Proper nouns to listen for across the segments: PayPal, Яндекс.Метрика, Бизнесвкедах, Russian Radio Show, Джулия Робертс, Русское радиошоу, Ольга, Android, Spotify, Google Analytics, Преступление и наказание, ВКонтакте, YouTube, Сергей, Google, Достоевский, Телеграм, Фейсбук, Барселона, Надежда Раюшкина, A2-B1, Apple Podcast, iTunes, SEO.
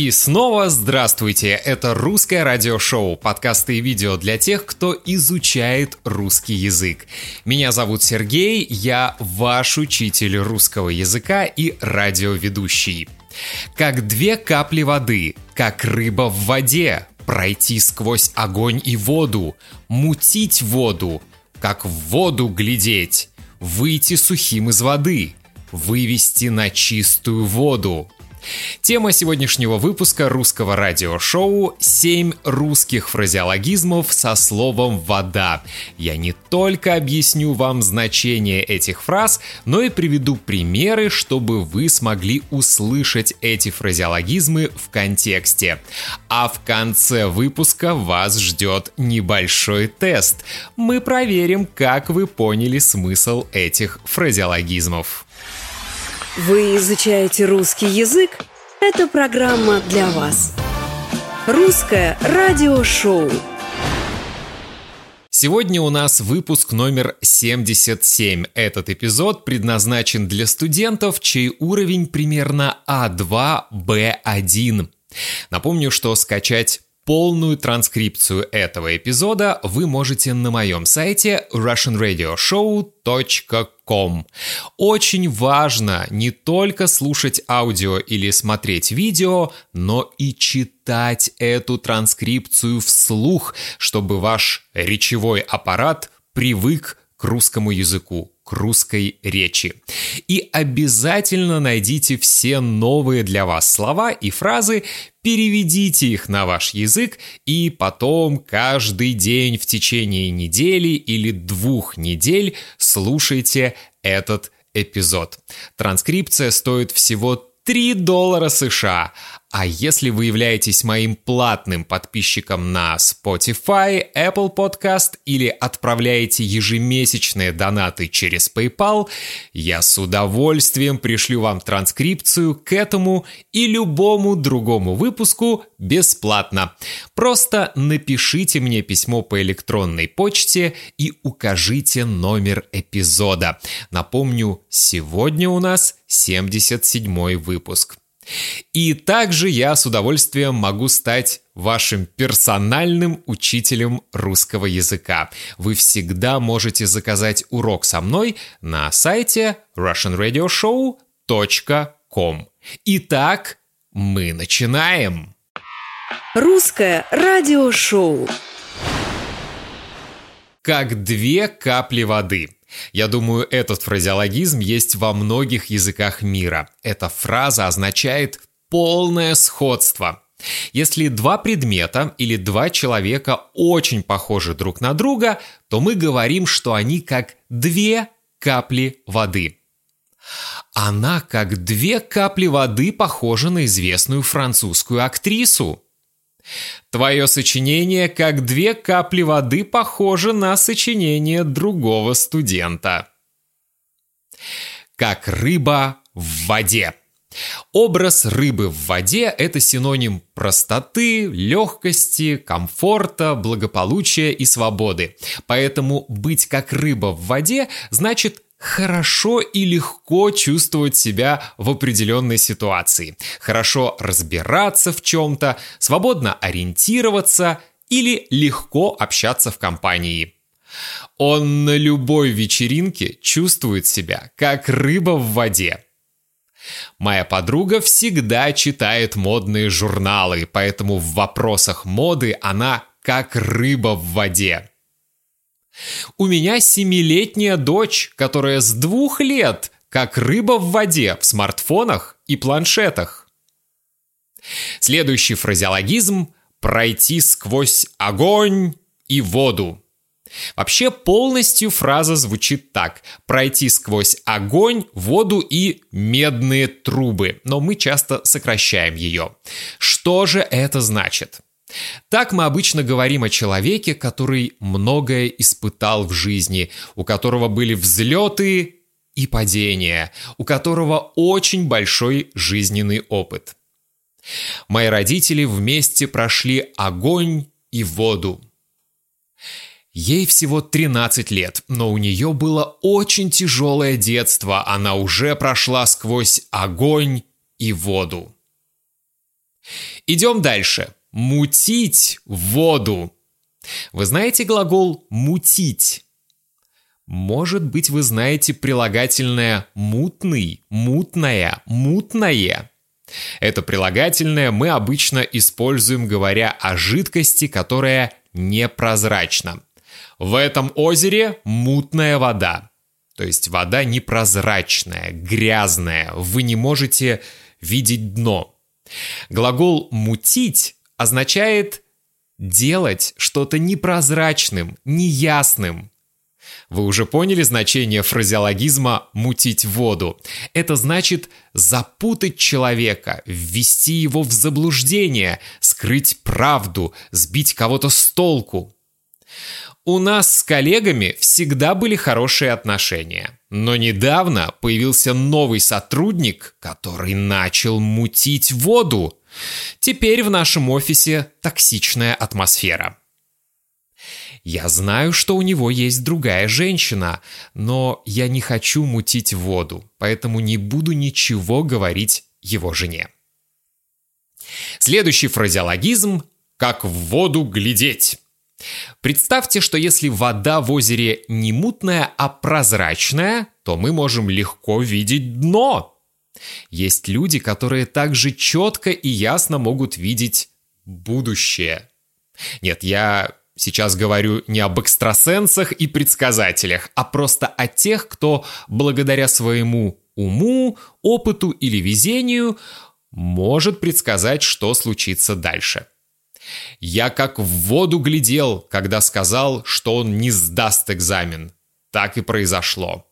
И снова здравствуйте! Это Русское Радио Шоу, подкасты и видео для тех, кто изучает русский язык. Меня зовут Сергей, я ваш учитель русского языка и радиоведущий. Как две капли воды, как рыба в воде, пройти сквозь огонь и воду, мутить воду, как в воду глядеть, выйти сухим из воды, вывести на чистую воду. Тема сегодняшнего выпуска Русского радиошоу – 7 русских фразеологизмов со словом «вода». Я не только объясню вам значение этих фраз, но и приведу примеры, чтобы вы смогли услышать эти фразеологизмы в контексте. А в конце выпуска вас ждет небольшой тест. Мы проверим, как вы поняли смысл этих фразеологизмов. Вы изучаете русский язык? Это программа для вас. Русское радиошоу. Сегодня у нас выпуск номер 77. Этот эпизод предназначен для студентов, чей уровень примерно А2-Б1. Напомню, что скачать полную транскрипцию этого эпизода вы можете на моем сайте russianradioshow.com. Очень важно не только слушать аудио или смотреть видео, но и читать эту транскрипцию вслух, чтобы ваш речевой аппарат привык к русскому языку, к русской речи. И обязательно найдите все новые для вас слова и фразы, переведите их на ваш язык и потом каждый день в течение недели или 2 недель слушайте этот эпизод. Транскрипция стоит всего $3 США. А если вы являетесь моим платным подписчиком на Spotify, Apple Podcast или отправляете ежемесячные донаты через PayPal, я с удовольствием пришлю вам транскрипцию к этому и любому другому выпуску бесплатно. Просто напишите мне письмо по электронной почте и укажите номер эпизода. Напомню, сегодня у нас 77-й выпуск. И также я с удовольствием могу стать вашим персональным учителем русского языка. Вы всегда можете заказать урок со мной на сайте russianradioshow.com. Итак, мы начинаем! Русское радиошоу. Как две капли воды. Я думаю, этот фразеологизм есть во многих языках мира. Эта фраза означает «полное сходство». Если 2 предмета или 2 человека очень похожи друг на друга, то мы говорим, что они как 2 капли воды. Она как 2 капли воды похожа на известную французскую актрису. Твое сочинение, как 2 капли воды, похоже на сочинение другого студента. Как рыба в воде. Образ рыбы в воде – это синоним простоты, легкости, комфорта, благополучия и свободы. Поэтому быть как рыба в воде значит хорошо и легко чувствовать себя в определенной ситуации, хорошо разбираться в чем-то, свободно ориентироваться или легко общаться в компании. Он на любой вечеринке чувствует себя как рыба в воде. Моя подруга всегда читает модные журналы, поэтому в вопросах моды она как рыба в воде. У меня 7-летняя дочь, которая с 2 лет как рыба в воде в смартфонах и планшетах. Следующий фразеологизм – пройти сквозь огонь и воду. Вообще полностью фраза звучит так – пройти сквозь огонь, воду и медные трубы, но мы часто сокращаем ее. Что же это значит? Так мы обычно говорим о человеке, который многое испытал в жизни, у которого были взлеты и падения, у которого очень большой жизненный опыт. Мои родители вместе прошли огонь и воду. Ей всего 13 лет, но у нее было очень тяжелое детство, она уже прошла сквозь огонь и воду. Идем дальше. Мутить воду. Вы знаете глагол «мутить»? Может быть, вы знаете прилагательное «мутный», «мутная», «мутное». Это прилагательное мы обычно используем, говоря о жидкости, которая непрозрачна. В этом озере мутная вода. То есть вода непрозрачная, грязная, вы не можете видеть дно. Глагол «мутить» означает делать что-то непрозрачным, неясным. Вы уже поняли значение фразеологизма «мутить воду». Это значит запутать человека, ввести его в заблуждение, скрыть правду, сбить кого-то с толку. У нас с коллегами всегда были хорошие отношения. Но недавно появился новый сотрудник, который начал мутить воду. Теперь в нашем офисе токсичная атмосфера. Я знаю, что у него есть другая женщина, но я не хочу мутить воду, поэтому не буду ничего говорить его жене. Следующий фразеологизм – «как в воду глядеть». Представьте, что если вода в озере не мутная, а прозрачная, то мы можем легко видеть дно. Есть люди, которые также четко и ясно могут видеть будущее. Нет, я сейчас говорю не об экстрасенсах и предсказателях, а просто о тех, кто благодаря своему уму, опыту или везению может предсказать, что случится дальше. Я как в воду глядел, когда сказал, что он не сдаст экзамен. Так и произошло.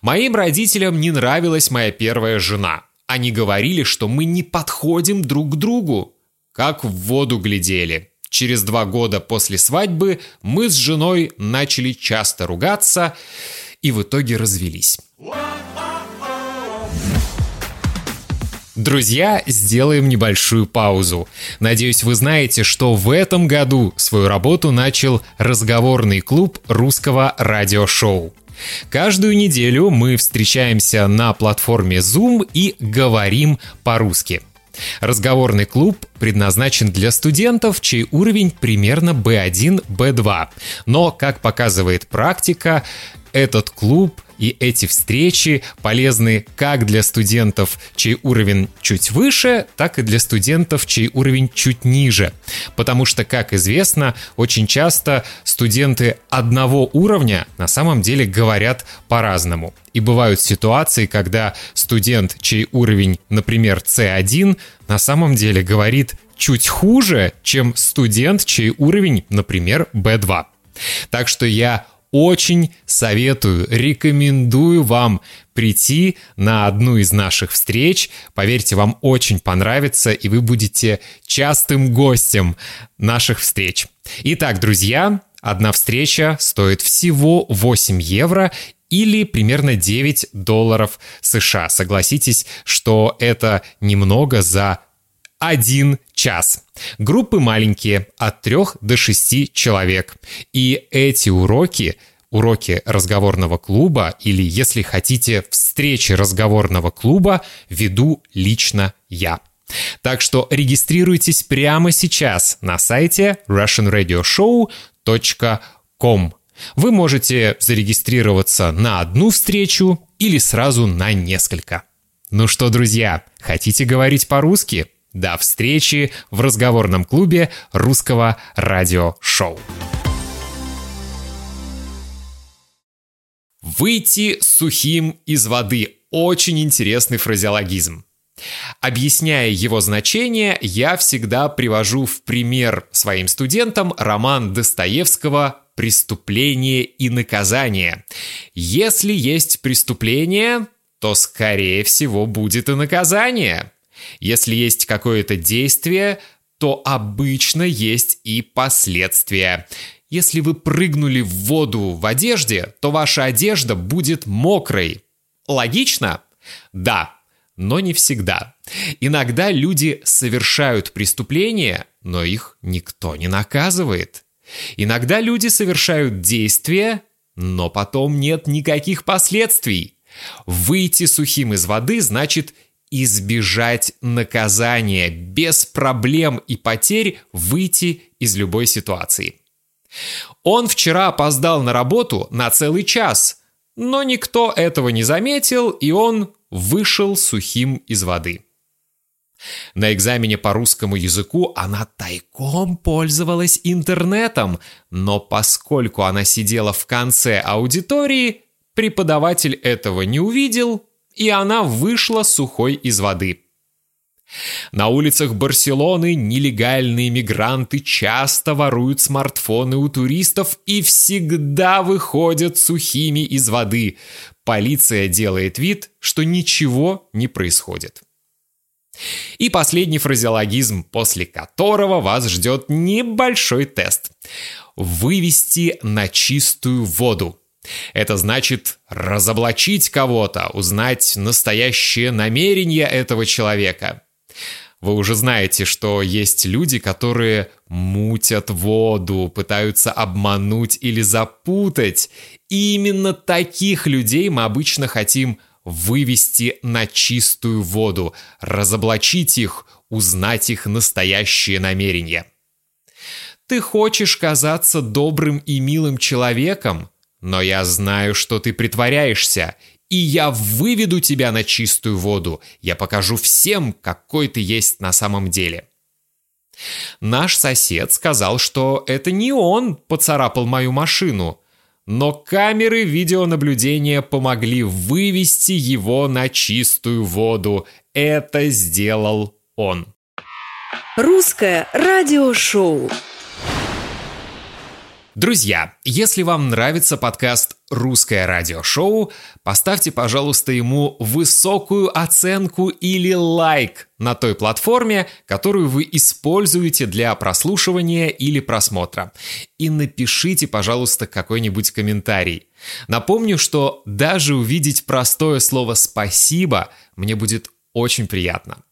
Моим родителям не нравилась моя первая жена. Они говорили, что мы не подходим друг к другу. Как в воду глядели. Через 2 года после свадьбы мы с женой начали часто ругаться и в итоге развелись. Друзья, сделаем небольшую паузу. Надеюсь, вы знаете, что в этом году свою работу начал разговорный клуб русского радиошоу. Каждую неделю мы встречаемся на платформе Zoom и говорим по-русски. Разговорный клуб предназначен для студентов, чей уровень примерно B1, B2. Но, как показывает практика, этот клуб и эти встречи полезны как для студентов, чей уровень чуть выше, так и для студентов, чей уровень чуть ниже. Потому что, как известно, очень часто студенты одного уровня на самом деле говорят по-разному. И бывают ситуации, когда студент, чей уровень, например, C1, на самом деле говорит чуть хуже, чем студент, чей уровень, например, B2. Так что я очень советую, рекомендую вам прийти на одну из наших встреч. Поверьте, вам очень понравится, и вы будете частым гостем наших встреч. Итак, друзья, одна встреча стоит всего 8 евро или примерно $9 США. Согласитесь, что это немного за 1 час. Группы маленькие, от 3 до 6 человек. И эти уроки разговорного клуба, или, если хотите, встречи разговорного клуба, веду лично я. Так что регистрируйтесь прямо сейчас на сайте russianradioshow.com. Вы можете зарегистрироваться на одну встречу или сразу на несколько. Ну что, друзья, хотите говорить по-русски? До встречи в разговорном клубе русского радиошоу. Выйти сухим из воды. Очень интересный фразеологизм. Объясняя его значение, я всегда привожу в пример своим студентам роман Достоевского «Преступление и наказание». Если есть преступление, то, скорее всего, будет и наказание. Если есть какое-то действие, то обычно есть и последствия. Если вы прыгнули в воду в одежде, то ваша одежда будет мокрой. Логично? Да, но не всегда. Иногда люди совершают преступления, но их никто не наказывает. Иногда люди совершают действия, но потом нет никаких последствий. Выйти сухим из воды значит избежать наказания, без проблем и потерь выйти из любой ситуации. Он вчера опоздал на работу на целый час, но никто этого не заметил, и он вышел сухим из воды. На экзамене по русскому языку она тайком пользовалась интернетом, но поскольку она сидела в конце аудитории, преподаватель этого не увидел, и она вышла сухой из воды. На улицах Барселоны нелегальные мигранты часто воруют смартфоны у туристов и всегда выходят сухими из воды. Полиция делает вид, что ничего не происходит. И последний фразеологизм, после которого вас ждет небольшой тест. Вывести на чистую воду. Это значит разоблачить кого-то, узнать настоящее намерение этого человека. Вы уже знаете, что есть люди, которые мутят воду, пытаются обмануть или запутать. И именно таких людей мы обычно хотим вывести на чистую воду, разоблачить их, узнать их настоящие намерения. Ты хочешь казаться добрым и милым человеком, но я знаю, что ты притворяешься, и я выведу тебя на чистую воду. Я покажу всем, какой ты есть на самом деле. Наш сосед сказал, что это не он поцарапал мою машину, но камеры видеонаблюдения помогли вывести его на чистую воду. Это сделал он. Русское радиошоу. Друзья, если вам нравится подкаст «Русское радиошоу», поставьте, пожалуйста, ему высокую оценку или лайк на той платформе, которую вы используете для прослушивания или просмотра. И напишите, пожалуйста, какой-нибудь комментарий. Напомню, что даже увидеть простое слово «спасибо» мне будет очень приятно.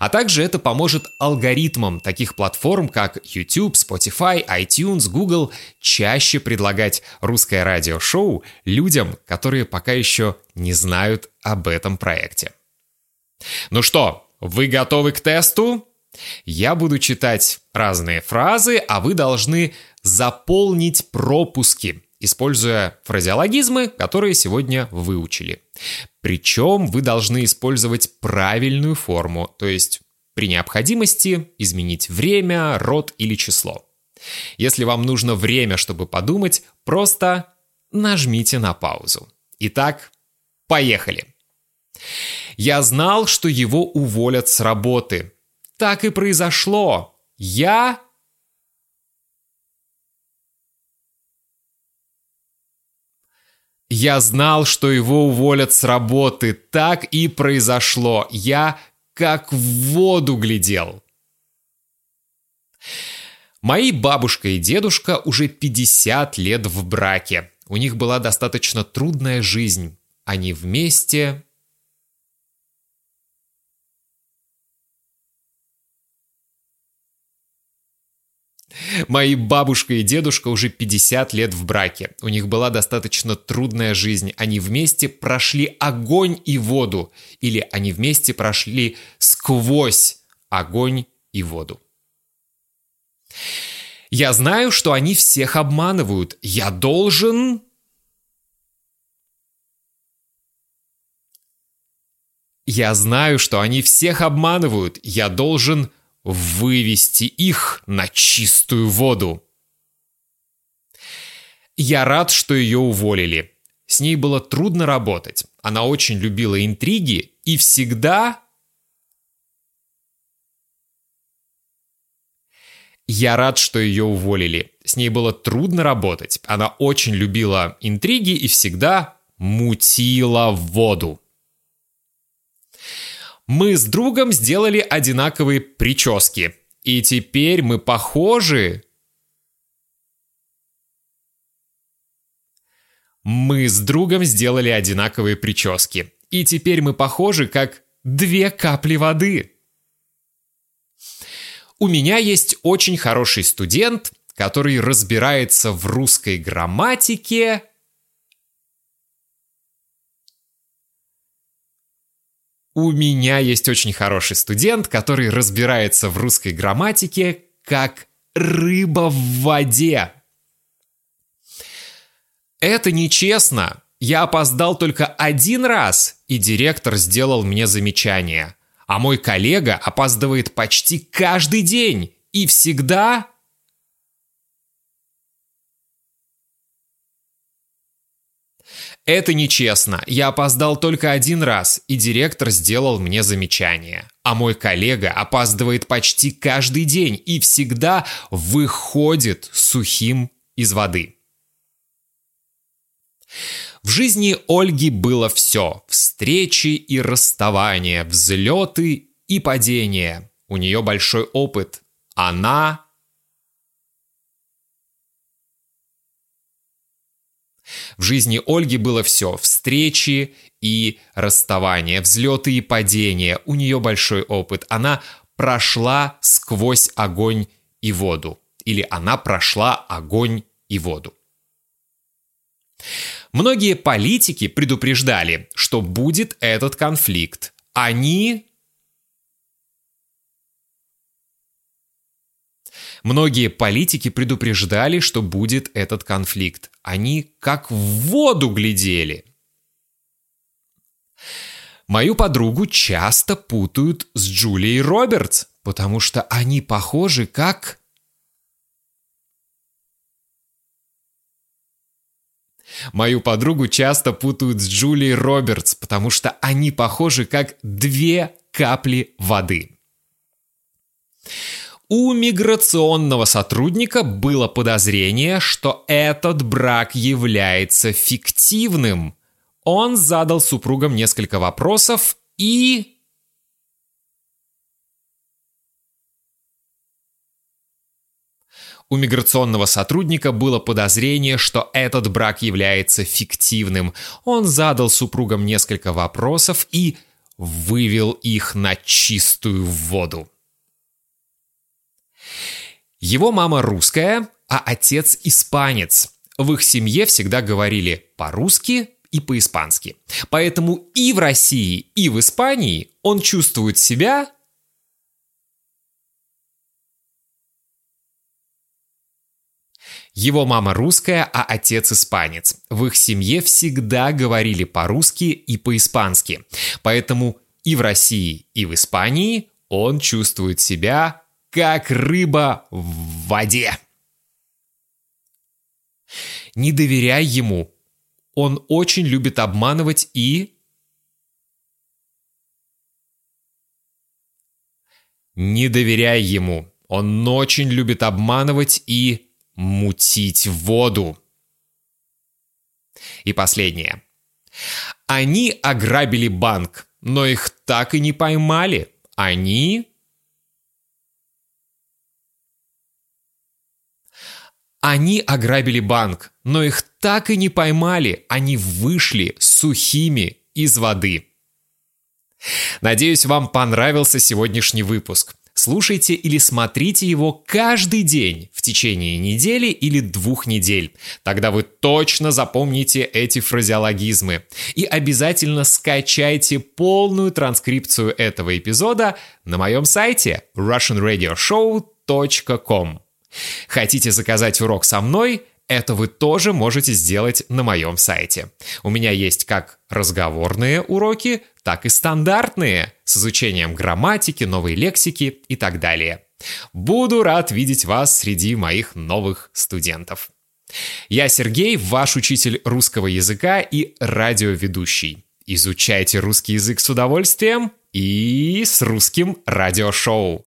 А также это поможет алгоритмам таких платформ, как YouTube, Spotify, iTunes, Google, чаще предлагать русское радиошоу людям, которые пока еще не знают об этом проекте. Ну что, вы готовы к тесту? Я буду читать разные фразы, а вы должны заполнить пропуски, используя фразеологизмы, которые сегодня выучили. Причем вы должны использовать правильную форму, то есть при необходимости изменить время, род или число. Если вам нужно время, чтобы подумать, просто нажмите на паузу. Итак, поехали. Я знал, что его уволят с работы. Так и произошло. Я... Я знал, что его уволят с работы. Так и произошло. Я как в воду глядел. Мои бабушка и дедушка уже 50 лет в браке. У них была достаточно трудная жизнь. Они вместе... Мои бабушка и дедушка уже 50 лет в браке. У них была достаточно трудная жизнь. Они вместе прошли огонь и воду. Или они вместе прошли сквозь огонь и воду. Я знаю, что они всех обманывают. Я должен... Я знаю, что они всех обманывают. Я должен... вывести их на чистую воду. Я рад, что ее уволили. С ней было трудно работать. Она очень любила интриги и всегда... Я рад, что ее уволили. С ней было трудно работать. Она очень любила интриги и всегда мутила воду. Мы с другом сделали одинаковые прически. И теперь мы похожи. Мы с другом сделали одинаковые прически. И теперь мы похожи, как две капли воды. У меня есть очень хороший студент, который разбирается в русской грамматике... У меня есть очень хороший студент, который разбирается в русской грамматике как рыба в воде. Это нечестно. Я опоздал только один раз, и директор сделал мне замечание. А мой коллега опаздывает почти каждый день и всегда... Это нечестно. Я опоздал только один раз, и директор сделал мне замечание. А мой коллега опаздывает почти каждый день и всегда выходит сухим из воды. В жизни Ольги было все: встречи и расставания, взлеты и падения. У нее большой опыт. Она... В жизни Ольги было все: встречи и расставания, взлеты и падения. У нее большой опыт. Она прошла сквозь огонь и воду. Или она прошла огонь и воду. Многие политики предупреждали, что будет этот конфликт. Многие политики предупреждали, что будет этот конфликт. Они как в воду глядели. Мою подругу часто путают с Джулией Робертс, потому что они похожи как... Мою подругу часто путают с Джулией Робертс, потому что они похожи как две капли воды. У миграционного сотрудника было подозрение, что этот брак является фиктивным. Он задал супругам несколько вопросов и... У миграционного сотрудника было подозрение, что этот брак является фиктивным. Он задал супругам несколько вопросов и вывел их на чистую воду. Его мама русская, а отец испанец. В их семье всегда говорили по-русски и по-испански. Поэтому и в России, и в Испании он чувствует себя... Его мама русская, а отец испанец. В их семье всегда говорили по-русски и по-испански. Поэтому и в России, и в Испании он чувствует себя... как рыба в воде. Не доверяй ему. Он очень любит обманывать и... Не доверяй ему. Он очень любит обманывать и мутить воду. И последнее. Они ограбили банк, но их так и не поймали. Они ограбили банк, но их так и не поймали. Они вышли сухими из воды. Надеюсь, вам понравился сегодняшний выпуск. Слушайте или смотрите его каждый день в течение недели или 2 недель. Тогда вы точно запомните эти фразеологизмы. И обязательно скачайте полную транскрипцию этого эпизода на моем сайте russianradioshow.com. Хотите заказать урок со мной? Это вы тоже можете сделать на моем сайте. У меня есть как разговорные уроки, так и стандартные, с изучением грамматики, новой лексики и так далее. Буду рад видеть вас среди моих новых студентов. Я Сергей, ваш учитель русского языка и радиоведущий. Изучайте русский язык с удовольствием и с русским радиошоу.